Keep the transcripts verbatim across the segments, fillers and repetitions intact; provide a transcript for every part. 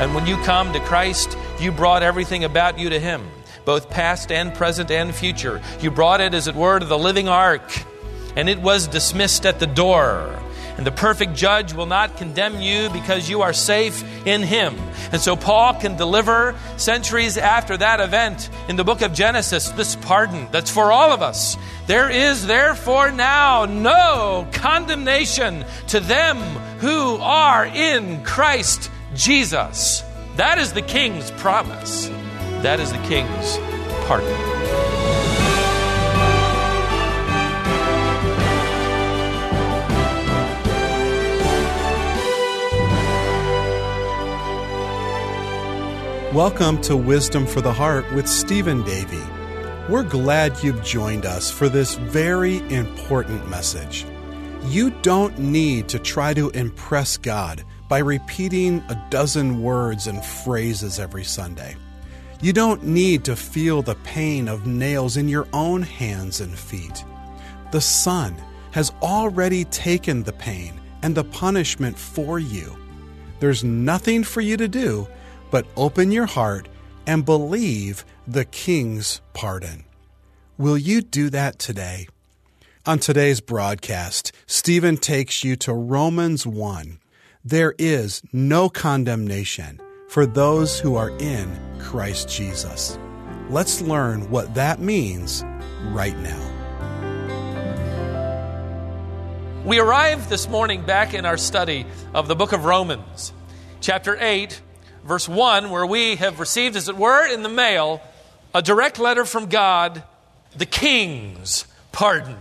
And when you come to Christ, you brought everything about you to Him, both past and present and future. You brought it, as it were, to the living ark, and it was dismissed at the door. And the perfect judge will not condemn you because you are safe in Him. And so Paul can deliver, centuries after that event in the book of Genesis, this pardon that's for all of us. There is therefore now no condemnation to them who are in Christ Jesus. That is the King's promise. That is the King's pardon. Welcome to Wisdom for the Heart with Stephen Davey. We're glad you've joined us for this very important message. You don't need to try to impress God by repeating a dozen words and phrases every Sunday. You don't need to feel the pain of nails in your own hands and feet. The Son has already taken the pain and the punishment for you. There's nothing for you to do but open your heart and believe the King's pardon. Will you do that today? On today's broadcast, Stephen takes you to Romans one. There is no condemnation for those who are in Christ Jesus. Let's learn what that means right now. We arrived this morning back in our study of the book of Romans, chapter eight, verse one, where we have received, as it were, in the mail, a direct letter from God, the King's pardon.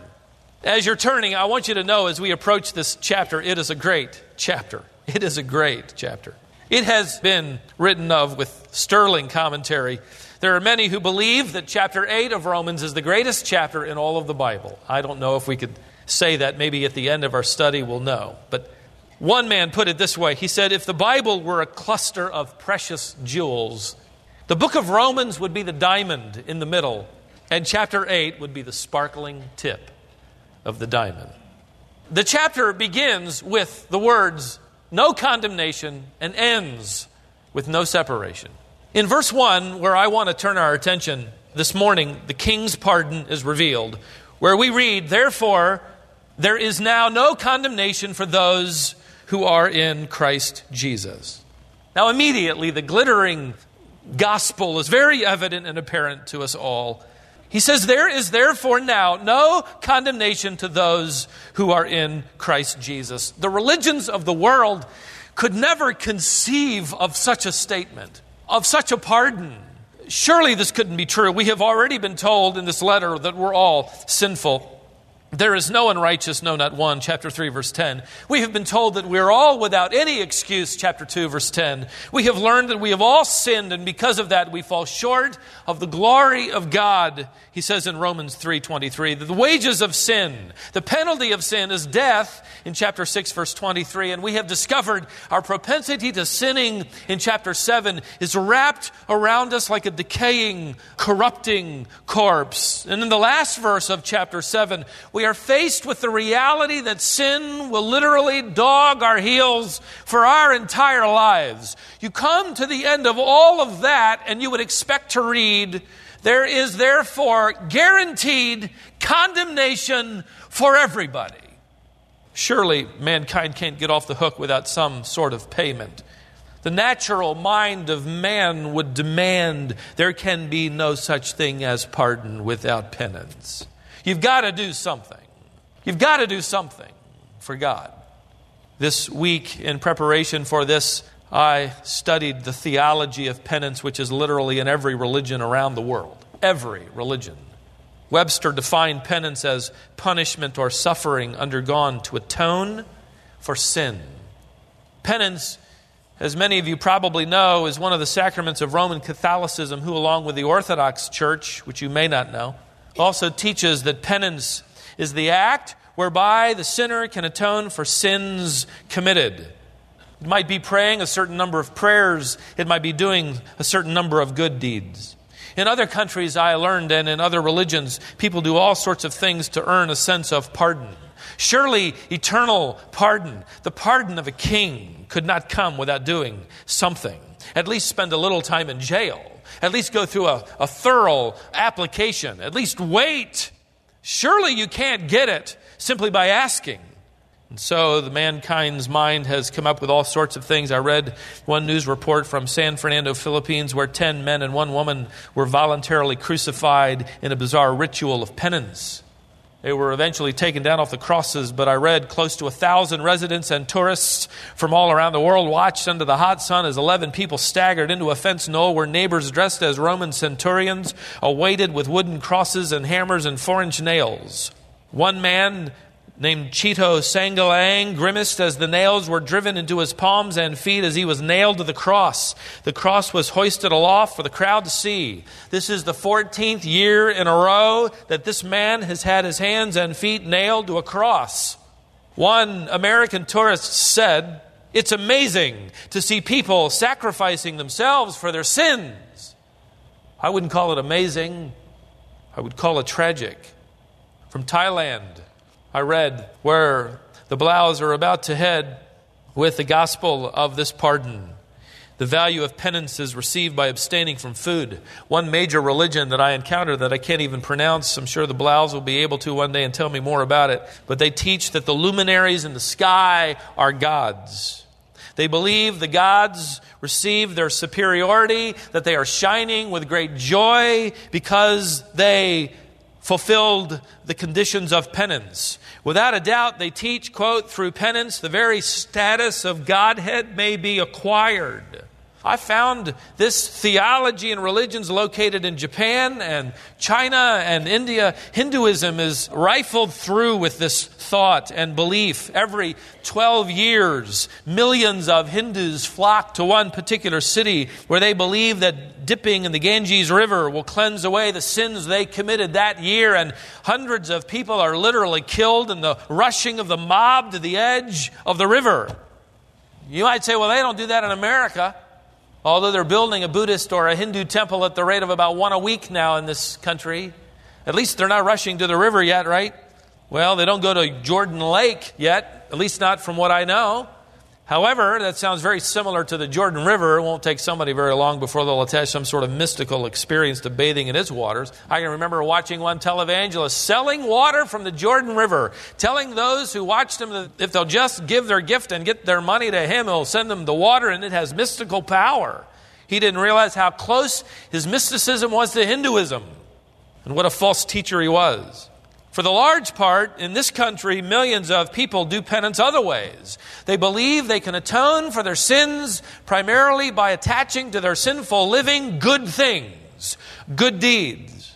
As you're turning, I want you to know, as we approach this chapter, it is a great chapter. It is a great chapter. It has been written of with sterling commentary. There are many who believe that chapter eight of Romans is the greatest chapter in all of the Bible. I don't know if we could say that. Maybe at the end of our study we'll know. But one man put it this way. He said, if the Bible were a cluster of precious jewels, the book of Romans would be the diamond in the middle, and chapter eight would be the sparkling tip of the diamond. The chapter begins with the words, no condemnation, and ends with no separation. In verse one, where I want to turn our attention this morning, the King's pardon is revealed, where we read, therefore, there is now no condemnation for those who are in Christ Jesus. Now immediately the glittering gospel is very evident and apparent to us all. He says, there is therefore now no condemnation to those who are in Christ Jesus. The religions of the world could never conceive of such a statement, of such a pardon. Surely this couldn't be true. We have already been told in this letter that we're all sinful. There is no one righteous, no, not one, chapter three, verse ten. We have been told that we're all without any excuse, chapter two, verse ten. We have learned that we have all sinned, and because of that we fall short of the glory of God. He says in Romans three twenty-three, that the wages of sin, the penalty of sin is death, in chapter six, verse twenty-three. And we have discovered our propensity to sinning in chapter seven is wrapped around us like a decaying, corrupting corpse. And in the last verse of chapter seven, we are faced with the reality that sin will literally dog our heels for our entire lives. You come to the end of all of that and you would expect to read, there is therefore guaranteed condemnation for everybody. Surely mankind can't get off the hook without some sort of payment. The natural mind of man would demand there can be no such thing as pardon without penance. You've got to do something. You've got to do something for God. This week, in preparation for this, I studied the theology of penance, which is literally in every religion around the world. Every religion. Webster defined penance as punishment or suffering undergone to atone for sin. Penance, as many of you probably know, is one of the sacraments of Roman Catholicism, who, along with the Orthodox Church, which you may not know, also teaches that penance is the act whereby the sinner can atone for sins committed. It might be praying a certain number of prayers. It might be doing a certain number of good deeds. In other countries, I learned, and in other religions, people do all sorts of things to earn a sense of pardon. Surely eternal pardon, the pardon of a king, could not come without doing something. At least spend a little time in jail. At least go through a, a thorough application. At least wait. Surely you can't get it simply by asking. And so the mankind's mind has come up with all sorts of things. I read one news report from San Fernando, Philippines, where ten men and one woman were voluntarily crucified in a bizarre ritual of penance. They were eventually taken down off the crosses, but I read close to a thousand residents and tourists from all around the world watched under the hot sun as eleven people staggered into a fence knoll where neighbors dressed as Roman centurions awaited with wooden crosses and hammers and four-inch nails. One man named Chito Sangalang grimaced as the nails were driven into his palms and feet as he was nailed to the cross. The cross was hoisted aloft for the crowd to see. This is the fourteenth year in a row that this man has had his hands and feet nailed to a cross. One American tourist said, "It's amazing to see people sacrificing themselves for their sins." I wouldn't call it amazing. I would call it tragic. From Thailand, I read where the Blaus are about to head with the gospel of this pardon. The value of penance is received by abstaining from food. One major religion that I encounter that I can't even pronounce, I'm sure the Blaus will be able to one day and tell me more about it, but they teach that the luminaries in the sky are gods. They believe the gods receive their superiority, that they are shining with great joy because they fulfilled the conditions of penance. Without a doubt, they teach, quote, "through penance, the very status of Godhead may be acquired." I found this theology in religions located in Japan and China and India. Hinduism is rifled through with this thought and belief. Every twelve years, millions of Hindus flock to one particular city where they believe that dipping in the Ganges River will cleanse away the sins they committed that year. And hundreds of people are literally killed in the rushing of the mob to the edge of the river. You might say, well, they don't do that in America. Although they're building a Buddhist or a Hindu temple at the rate of about one a week now in this country, at least they're not rushing to the river yet, right? Well, they don't go to Jordan Lake yet, at least not from what I know. However, that sounds very similar to the Jordan River. It won't take somebody very long before they'll attach some sort of mystical experience to bathing in its waters. I can remember watching one televangelist selling water from the Jordan River, telling those who watched him that if they'll just give their gift and get their money to him, he'll send them the water, and it has mystical power. He didn't realize how close his mysticism was to Hinduism and what a false teacher he was. For the large part, in this country, millions of people do penance other ways. They believe they can atone for their sins primarily by attaching to their sinful living good things, good deeds.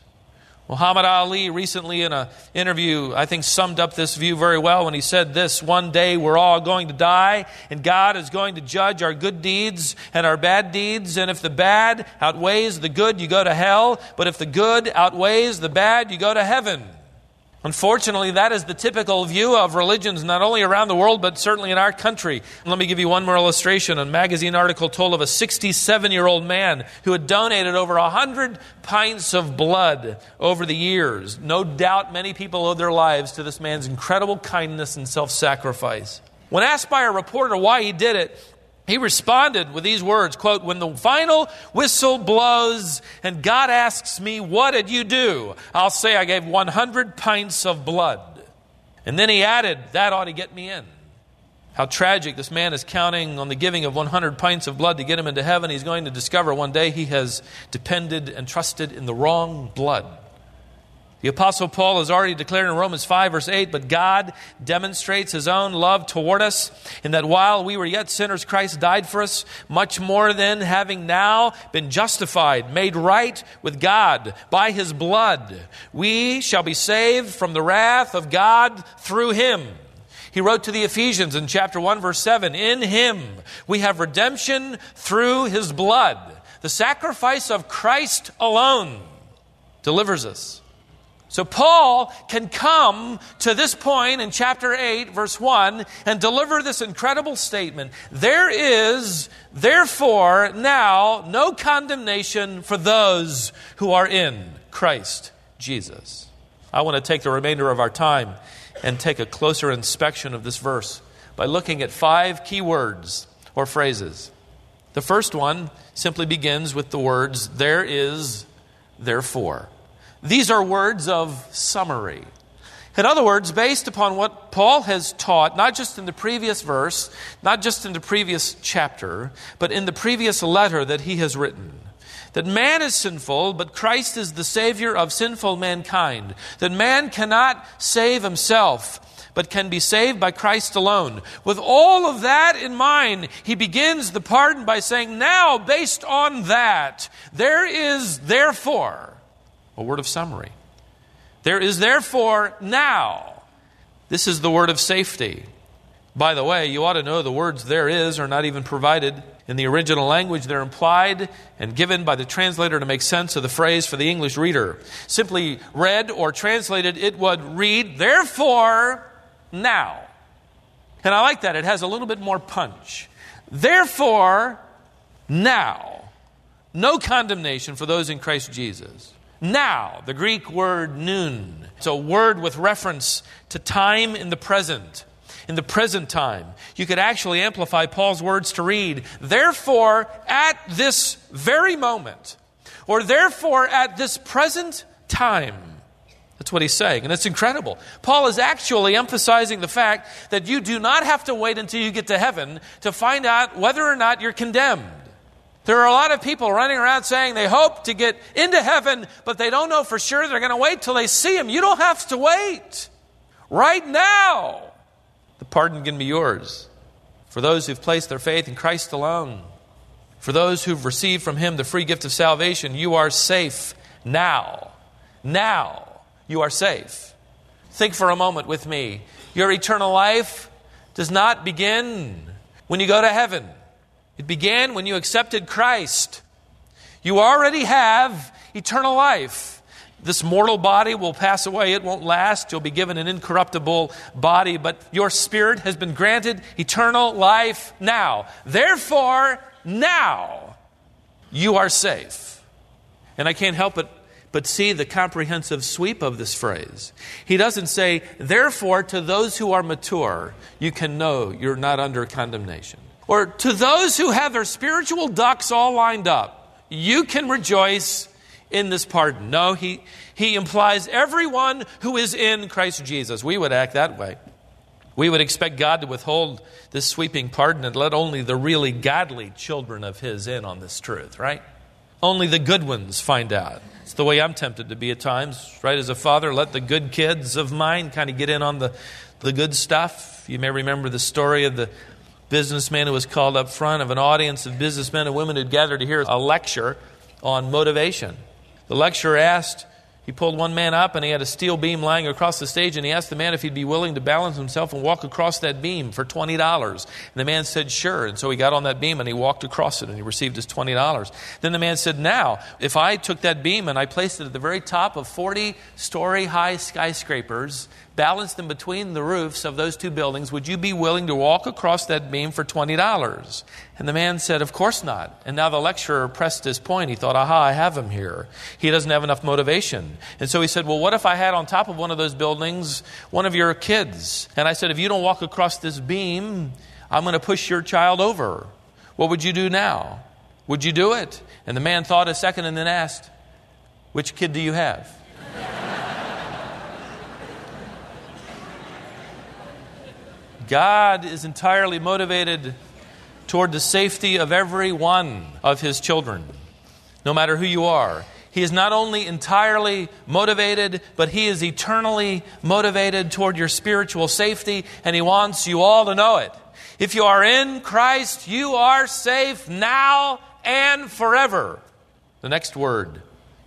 Muhammad Ali recently in an interview, I think, summed up this view very well when he said this: one day we're all going to die, and God is going to judge our good deeds and our bad deeds. And if the bad outweighs the good, you go to hell. But if the good outweighs the bad, you go to heaven. Unfortunately, that is the typical view of religions, not only around the world, but certainly in our country. Let me give you one more illustration. A magazine article told of a sixty-seven-year-old man who had donated over one hundred pints of blood over the years. No doubt many people owe their lives to this man's incredible kindness and self-sacrifice. When asked by a reporter why he did it, he responded with these words, quote, "When the final whistle blows and God asks me, what did you do? I'll say I gave one hundred pints of blood." And then he added, "That ought to get me in." How tragic. This man is counting on the giving of one hundred pints of blood to get him into heaven. He's going to discover one day he has depended and trusted in the wrong blood. The Apostle Paul has already declared in Romans five, verse eight, "But God demonstrates his own love toward us, in that while we were yet sinners, Christ died for us. Much more then, having now been justified, made right with God by his blood, we shall be saved from the wrath of God through him." He wrote to the Ephesians in chapter one, verse seven, "In him we have redemption through his blood." The sacrifice of Christ alone delivers us. So Paul can come to this point in chapter eight, verse one, and deliver this incredible statement. There is, therefore, now no condemnation for those who are in Christ Jesus. I want to take the remainder of our time and take a closer inspection of this verse by looking at five key words or phrases. The first one simply begins with the words, there is, therefore. These are words of summary. In other words, based upon what Paul has taught, not just in the previous verse, not just in the previous chapter, but in the previous letter that he has written. That man is sinful, but Christ is the Savior of sinful mankind. That man cannot save himself, but can be saved by Christ alone. With all of that in mind, he begins the pardon by saying, now, based on that, there is therefore, a word of summary. There is therefore now. This is the word of safety. By the way, you ought to know the words there is are not even provided in the original language. They're implied and given by the translator to make sense of the phrase for the English reader. Simply read or translated, it would read, therefore, now. And I like that. It has a little bit more punch. Therefore, now. No condemnation for those in Christ Jesus. Now, the Greek word noon. It's a word with reference to time in the present. In the present time. You could actually amplify Paul's words to read, therefore, at this very moment, or therefore, at this present time. That's what he's saying, and it's incredible. Paul is actually emphasizing the fact that you do not have to wait until you get to heaven to find out whether or not you're condemned. There are a lot of people running around saying they hope to get into heaven, but they don't know for sure. They're going to wait till they see him. You don't have to wait. Right now, the pardon can be yours. For those who've placed their faith in Christ alone, for those who've received from him the free gift of salvation, you are safe now. Now. You are safe. Think for a moment with me. Your eternal life does not begin when you go to heaven. It began when you accepted Christ. You already have eternal life. This mortal body will pass away. It won't last. You'll be given an incorruptible body, but your spirit has been granted eternal life now. Therefore, now you are safe. And I can't help it but see the comprehensive sweep of this phrase. He doesn't say, therefore, to those who are mature, you can know you're not under condemnation. Or to those who have their spiritual ducks all lined up, you can rejoice in this pardon. No, he, he implies everyone who is in Christ Jesus. We would act that way. We would expect God to withhold this sweeping pardon and let only the really godly children of his in on this truth, right? Only the good ones find out. It's the way I'm tempted to be at times, right? As a father, let the good kids of mine kind of get in on the, the good stuff. You may remember the story of the businessman who was called up front of an audience of businessmen and women who'd gathered to hear a lecture on motivation. The lecturer asked, he pulled one man up and he had a steel beam lying across the stage, and he asked the man if he'd be willing to balance himself and walk across that beam for twenty dollars. And the man said, sure. And so he got on that beam and he walked across it and he received his twenty dollars. Then the man said, now, if I took that beam and I placed it at the very top of forty-story high skyscrapers, balanced them between the roofs of those two buildings, would you be willing to walk across that beam for twenty dollars? And the man said, of course not. And now the lecturer pressed his point. He thought, aha, I have him here. He doesn't have enough motivation. And so he said, well, what if I had on top of one of those buildings one of your kids? And I said, if you don't walk across this beam, I'm going to push your child over. What would you do now? Would you do it? And the man thought a second and then asked, which kid do you have? God is entirely motivated toward the safety of every one of his children, no matter who you are. He is not only entirely motivated, but he is eternally motivated toward your spiritual safety, and he wants you all to know it. If you are in Christ, you are safe now and forever. The next word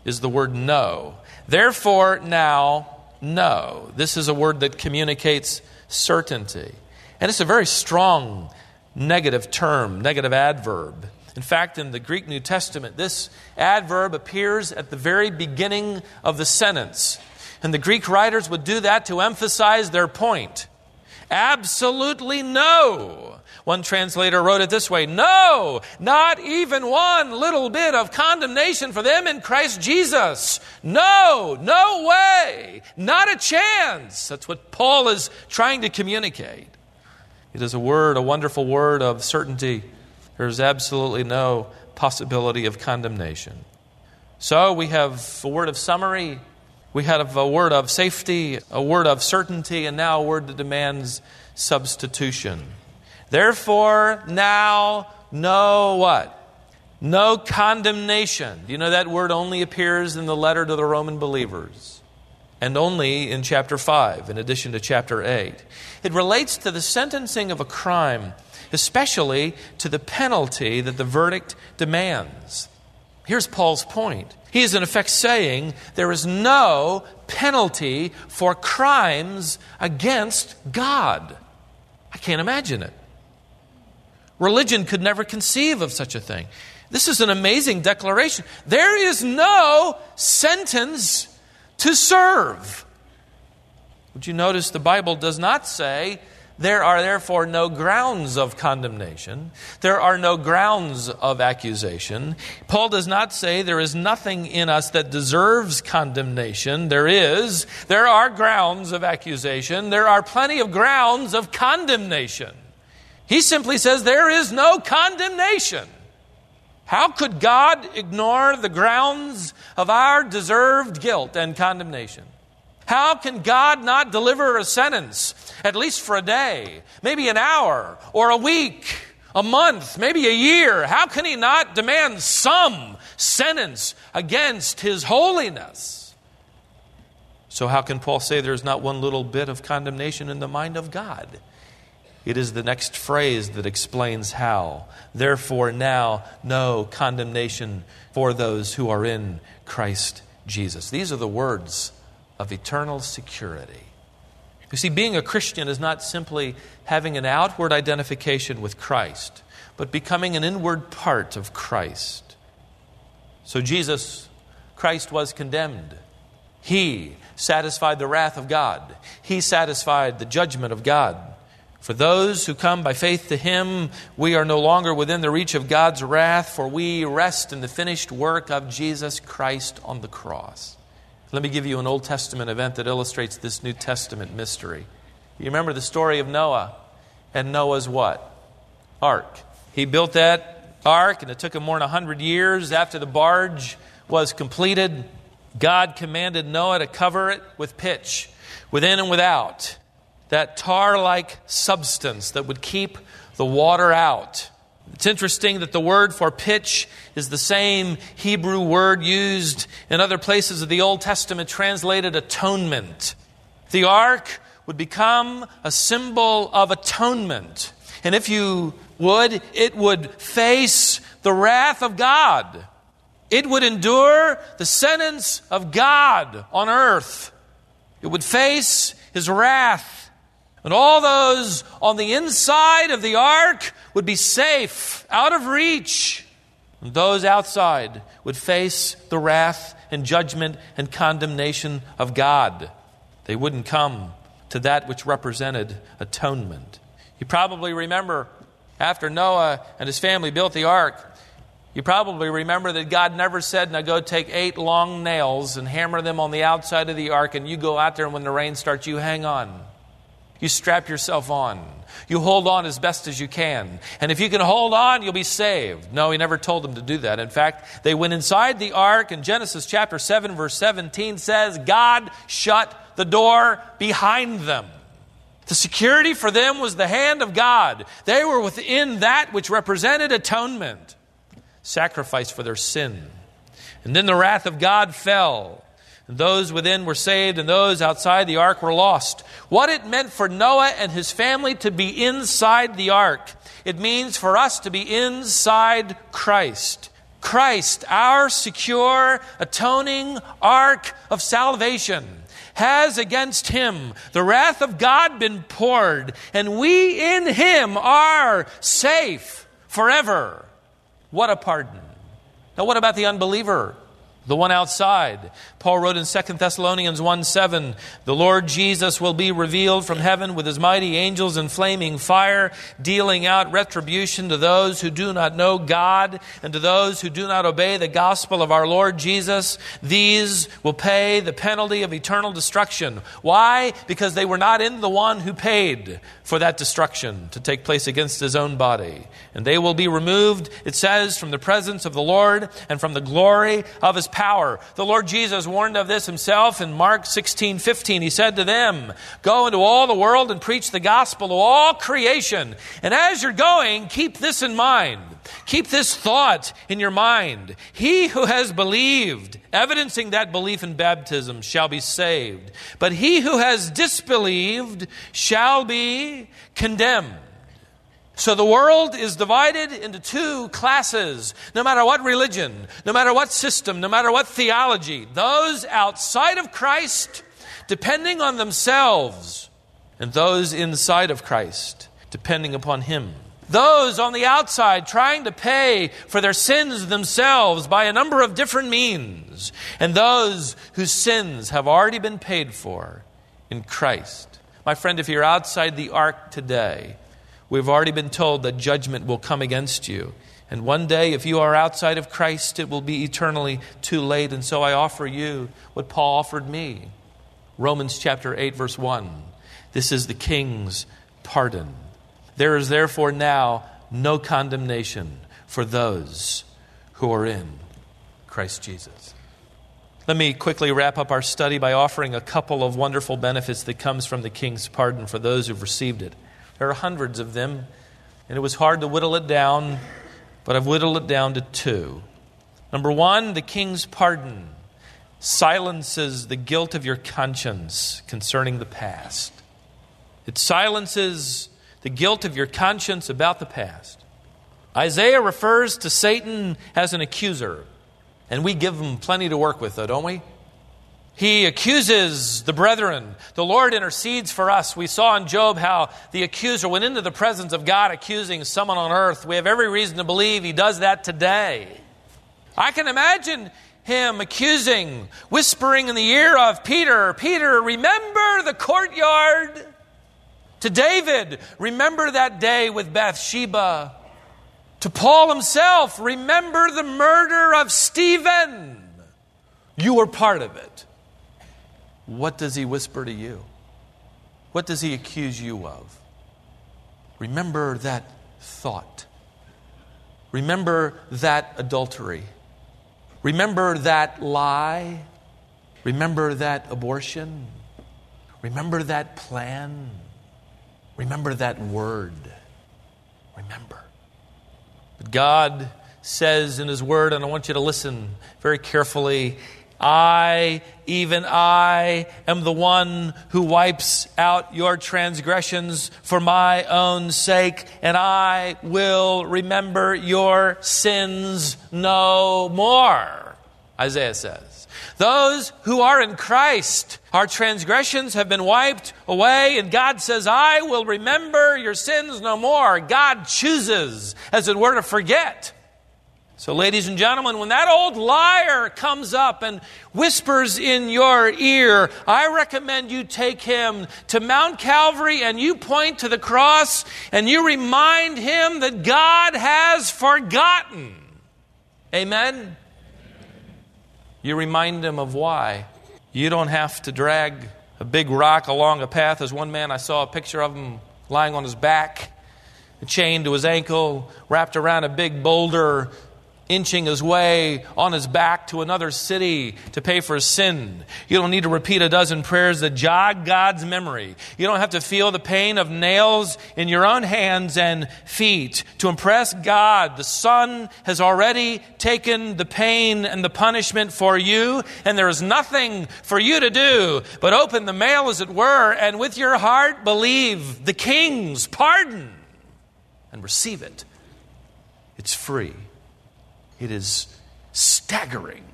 is the word no. Therefore, now, no. This is a word that communicates certainty. And it's a very strong negative term, negative adverb. In fact, in the Greek New Testament, this adverb appears at the very beginning of the sentence. And the Greek writers would do that to emphasize their point. Absolutely no. One translator wrote it this way: no, not even one little bit of condemnation for them in Christ Jesus. No, no way, not a chance. That's what Paul is trying to communicate. It is a word, a wonderful word of certainty. There is absolutely no possibility of condemnation. So we have a word of summary, we have a word of safety, a word of certainty, and now a word that demands substitution. Therefore, now, no what? No condemnation. You know that word only appears in the letter to the Roman believers, and only in chapter five, in addition to chapter eight. It relates to the sentencing of a crime, especially to the penalty that the verdict demands. Here's Paul's point. He is in effect saying there is no penalty for crimes against God. I can't imagine it. Religion could never conceive of such a thing. This is an amazing declaration. There is no sentence to serve. Would you notice the Bible does not say there are therefore no grounds of condemnation. There are no grounds of accusation. Paul does not say there is nothing in us that deserves condemnation. There is. There are grounds of accusation. There are plenty of grounds of condemnation. He simply says there is no condemnation. How could God ignore the grounds of our deserved guilt and condemnation? How can God not deliver a sentence, at least for a day, maybe an hour, or a week, a month, maybe a year? How can He not demand some sentence against His holiness? So how can Paul say there's not one little bit of condemnation in the mind of God? It is the next phrase that explains how. Therefore now, no condemnation for those who are in Christ Jesus. These are the words of eternal security. You see, being a Christian is not simply having an outward identification with Christ, but becoming an inward part of Christ. So Jesus, Christ was condemned. He satisfied the wrath of God. He satisfied the judgment of God. For those who come by faith to Him, we are no longer within the reach of God's wrath, for we rest in the finished work of Jesus Christ on the cross. Let me give you an Old Testament event that illustrates this New Testament mystery. You remember the story of Noah and Noah's what? Ark. He built that ark, and it took him more than one hundred years after the barge was completed. God commanded Noah to cover it with pitch, within and without. That tar-like substance that would keep the water out. It's interesting that the word for pitch is the same Hebrew word used in other places of the Old Testament, translated atonement. The ark would become a symbol of atonement. And if you would, it would face the wrath of God. It would endure the sentence of God on earth. It would face His wrath. And all those on the inside of the ark would be safe, out of reach. And those outside would face the wrath and judgment and condemnation of God. They wouldn't come to that which represented atonement. You probably remember after Noah and his family built the ark, you probably remember that God never said, now go take eight long nails and hammer them on the outside of the ark, and you go out there, and when the rain starts, you hang on. You strap yourself on. You hold on as best as you can. And if you can hold on, you'll be saved. No, He never told them to do that. In fact, they went inside the ark, and Genesis chapter seven, verse seventeen says, God shut the door behind them. The security for them was the hand of God. They were within that which represented atonement, sacrifice for their sin. And then the wrath of God fell. And those within were saved, and those outside the ark were lost. What it meant for Noah and his family to be inside the ark, it means for us to be inside Christ. Christ, our secure, atoning ark of salvation, has against Him the wrath of God been poured, and we in Him are safe forever. What a pardon. Now, what about the unbeliever? the one outside. Paul wrote in Second Thessalonians one seven, the Lord Jesus will be revealed from heaven with his mighty angels in flaming fire, dealing out retribution to those who do not know God and to those who do not obey the gospel of our Lord Jesus. These will pay the penalty of eternal destruction. Why? Because they were not in the one who paid for that destruction to take place against his own body. And they will be removed, it says, from the presence of the Lord and from the glory of his power. The Lord Jesus warned of this himself in Mark sixteen fifteen. He said to them, go into all the world and preach the gospel to all creation. And as you're going, keep this in mind. Keep this thought in your mind. He who has believed, evidencing that belief in baptism, shall be saved. But he who has disbelieved shall be condemned. So the world is divided into two classes, no matter what religion, no matter what system, no matter what theology. Those outside of Christ, depending on themselves, and those inside of Christ, depending upon him. Those on the outside trying to pay for their sins themselves by a number of different means, and those whose sins have already been paid for in Christ. My friend, if you're outside the ark today, we've already been told that judgment will come against you. And one day, if you are outside of Christ, it will be eternally too late. And so I offer you what Paul offered me. Romans chapter eight, verse one. This is the king's pardon. There is therefore now no condemnation for those who are in Christ Jesus. Let me quickly wrap up our study by offering a couple of wonderful benefits that comes from the king's pardon for those who've received it. There are hundreds of them, and it was hard to whittle it down, but I've whittled it down to two. Number one, the king's pardon silences the guilt of your conscience concerning the past. It silences the guilt of your conscience about the past. Isaiah refers to Satan as an accuser, and we give him plenty to work with, though, don't we? He accuses the brethren. The Lord intercedes for us. We saw in Job how the accuser went into the presence of God accusing someone on earth. We have every reason to believe he does that today. I can imagine him accusing, whispering in the ear of Peter, Peter, remember the courtyard. To David, remember that day with Bathsheba. To Paul himself, remember the murder of Stephen. You were part of it. What does he whisper to you? What does he accuse you of? Remember that thought. Remember that adultery. Remember that lie. Remember that abortion. Remember that plan. Remember that word. Remember. But God says in his word, and I want you to listen very carefully, I, even I, am the one who wipes out your transgressions for my own sake, and I will remember your sins no more, Isaiah says. Those who are in Christ, our transgressions have been wiped away, and God says, I will remember your sins no more. God chooses, as it were, to forget. So, ladies and gentlemen, when that old liar comes up and whispers in your ear, I recommend you take him to Mount Calvary and you point to the cross and you remind him that God has forgotten. Amen? Amen. You remind him of why. You don't have to drag a big rock along a path. There's one man, I saw a picture of him lying on his back, chained to his ankle, wrapped around a big boulder, inching his way on his back to another city to pay for his sin. You don't need to repeat a dozen prayers that jog God's memory. You don't have to feel the pain of nails in your own hands and feet to impress God. The Son has already taken the pain and the punishment for you, and there is nothing for you to do but open the mail, as it were, and with your heart believe the King's pardon and receive it. It's free. It is staggering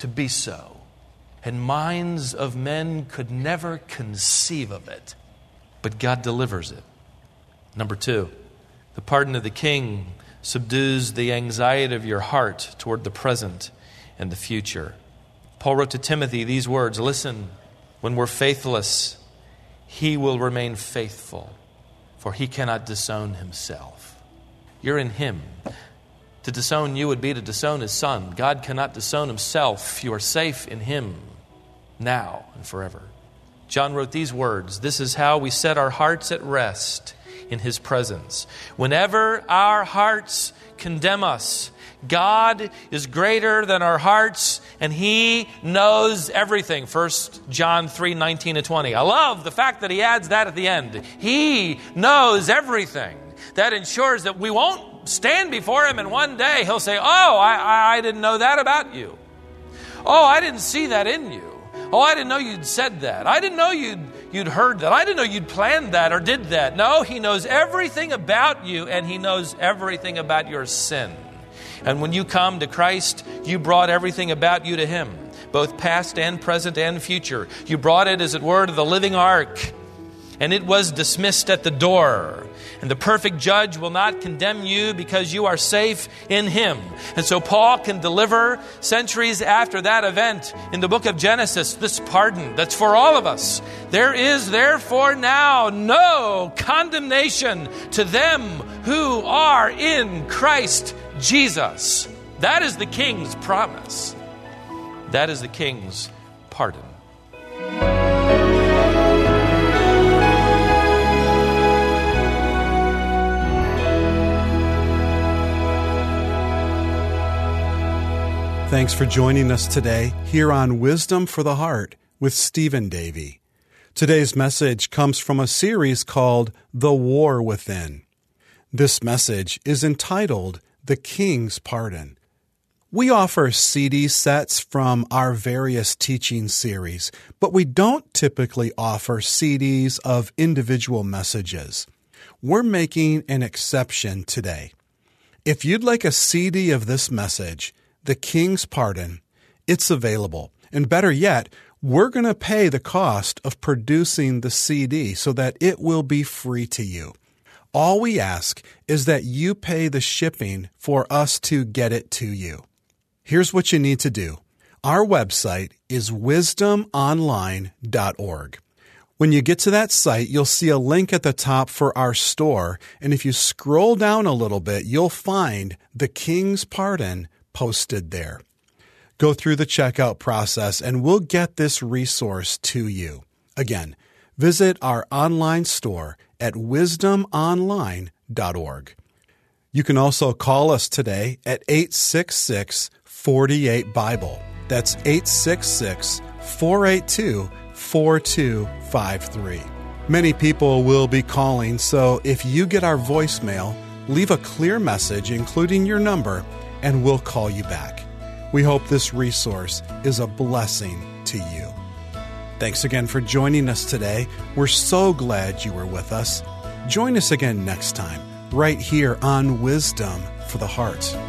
to be so. And minds of men could never conceive of it. But God delivers it. Number two, the pardon of the king subdues the anxiety of your heart toward the present and the future. Paul wrote to Timothy these words, "Listen, when we're faithless, he will remain faithful, for he cannot disown himself." You're in him. To disown you would be to disown his son. God cannot disown himself. You are safe in him now and forever. John wrote these words, "This is how we set our hearts at rest in his presence. Whenever our hearts condemn us, God is greater than our hearts, and he knows everything." First John three nineteen to twenty. I love the fact that he adds that at the end. He knows everything. That ensures that we won't stand before him and one day he'll say, "Oh, I, I didn't know that about you. Oh, I didn't see that in you. Oh, I didn't know you'd said that. I didn't know you'd, you'd heard that. I didn't know you'd planned that or did that." No, he knows everything about you, and he knows everything about your sin. And when you come to Christ, you brought everything about you to him, both past and present and future. You brought it, as it were, to the living ark, and it was dismissed at the door. And the perfect judge will not condemn you because you are safe in him. And so Paul can deliver, centuries after that event in the book of Genesis, this pardon that's for all of us. There is therefore now no condemnation to them who are in Christ Jesus. That is the king's promise. That is the king's pardon. Thanks for joining us today here on Wisdom for the Heart with Stephen Davey. Today's message comes from a series called The War Within. This message is entitled The King's Pardon. We offer C D sets from our various teaching series, but we don't typically offer C Ds of individual messages. We're making an exception today. If you'd like a C D of this message, The King's Pardon, it's available. And better yet, we're going to pay the cost of producing the C D so that it will be free to you. All we ask is that you pay the shipping for us to get it to you. Here's what you need to do. Our website is wisdom online dot org. When you get to that site, you'll see a link at the top for our store. And if you scroll down a little bit, you'll find The King's Pardon posted there. Go through the checkout process and we'll get this resource to you. Again, visit our online store at wisdom online dot org. You can also call us today at eight six six, four eight, BIBLE. That's eight six six, four eight two, four two five three. Many people will be calling, so if you get our voicemail, leave a clear message including your number, and we'll call you back. We hope this resource is a blessing to you. Thanks again for joining us today. We're so glad you were with us. Join us again next time, right here on Wisdom for the Heart.